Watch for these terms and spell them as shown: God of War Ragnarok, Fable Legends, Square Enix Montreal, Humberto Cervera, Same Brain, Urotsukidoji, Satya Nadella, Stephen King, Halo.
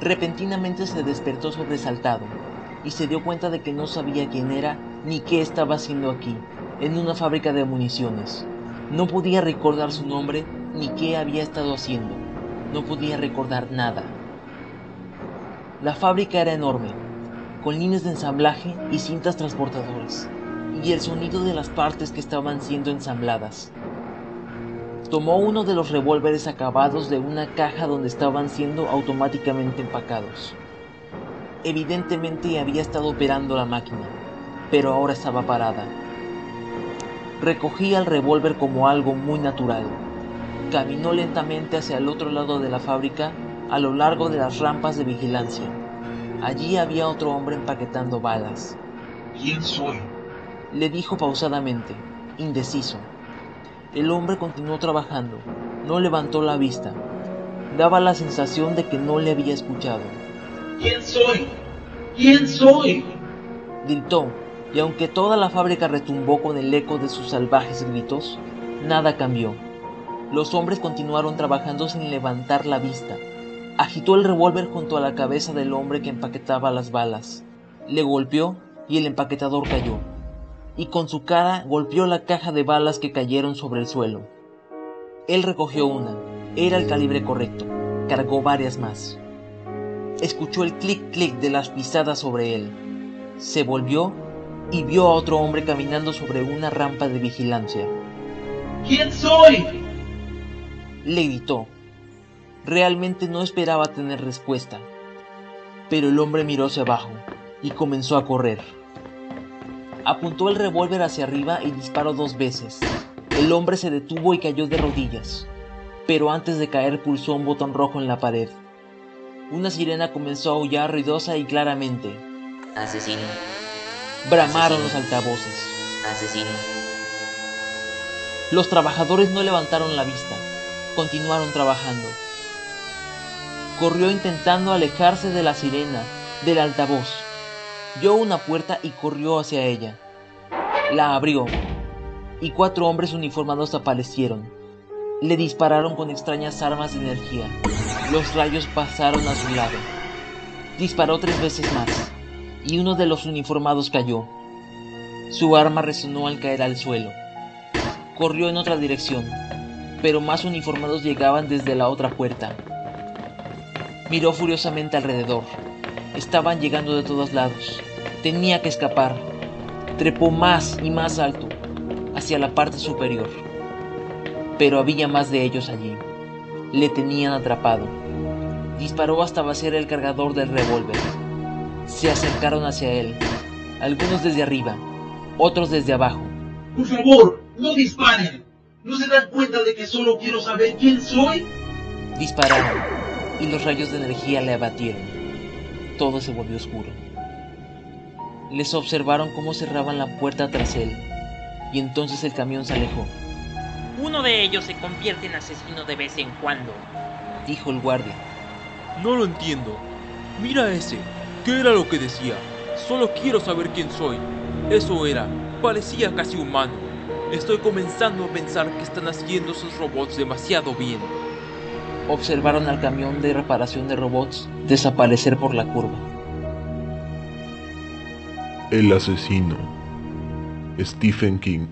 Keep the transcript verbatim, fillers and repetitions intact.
Repentinamente se despertó sobresaltado y se dio cuenta de que no sabía quién era ni qué estaba haciendo aquí, en una fábrica de municiones. No podía recordar su nombre ni qué había estado haciendo. No podía recordar nada. La fábrica era enorme, con líneas de ensamblaje y cintas transportadoras, y el sonido de las partes que estaban siendo ensambladas. Tomó uno de los revólveres acabados de una caja donde estaban siendo automáticamente empacados. Evidentemente había estado operando la máquina, pero ahora estaba parada. Recogía el revólver como algo muy natural. Caminó lentamente hacia el otro lado de la fábrica, a lo largo de las rampas de vigilancia. Allí había otro hombre empaquetando balas. ¿Quién soy?, le dijo pausadamente, indeciso. El hombre continuó trabajando, no levantó la vista. Daba la sensación de que no le había escuchado. ¿Quién soy? ¿Quién soy?, gritó, y aunque toda la fábrica retumbó con el eco de sus salvajes gritos, nada cambió. Los hombres continuaron trabajando sin levantar la vista. Agitó el revólver junto a la cabeza del hombre que empaquetaba las balas. Le golpeó y el empaquetador cayó, y con su cara golpeó la caja de balas que cayeron sobre el suelo. Él recogió una, era el calibre correcto, cargó varias más. Escuchó el clic-clic de las pisadas sobre él. Se volvió y vio a otro hombre caminando sobre una rampa de vigilancia. ¿Quién soy?, le gritó. Realmente no esperaba tener respuesta, pero el hombre miró hacia abajo y comenzó a correr. Apuntó el revólver hacia arriba y disparó dos veces. El hombre se detuvo y cayó de rodillas, pero antes de caer pulsó un botón rojo en la pared. Una sirena comenzó a aullar ruidosa y claramente. Asesino. Bramaron los altavoces. Asesino. Los trabajadores no levantaron la vista, continuaron trabajando. Corrió intentando alejarse de la sirena, del altavoz. Vio una puerta y corrió hacia ella. La abrió, y cuatro hombres uniformados aparecieron. Le dispararon con extrañas armas de energía. Los rayos pasaron a su lado. Disparó tres veces más, y uno de los uniformados cayó. Su arma resonó al caer al suelo. Corrió en otra dirección, pero más uniformados llegaban desde la otra puerta. Miró furiosamente alrededor. Estaban llegando de todos lados. Tenía que escapar. Trepó más y más alto, hacia la parte superior. Pero había más de ellos allí. Le tenían atrapado. Disparó hasta vaciar el cargador del revólver. Se acercaron hacia él. Algunos desde arriba, otros desde abajo. Por favor, no disparen. ¿No se dan cuenta de que solo quiero saber quién soy? Dispararon, y los rayos de energía le abatieron. Todo se volvió oscuro. Les observaron cómo cerraban la puerta tras él, y entonces el camión se alejó. Uno de ellos se convierte en asesino de vez en cuando, dijo el guardia. No lo entiendo. Mira a ese. ¿Qué era lo que decía? Solo quiero saber quién soy. Eso era. Parecía casi humano. Estoy comenzando a pensar que están haciendo esos robots demasiado bien. Observaron al camión de reparación de robots desaparecer por la curva. El asesino, Stephen King.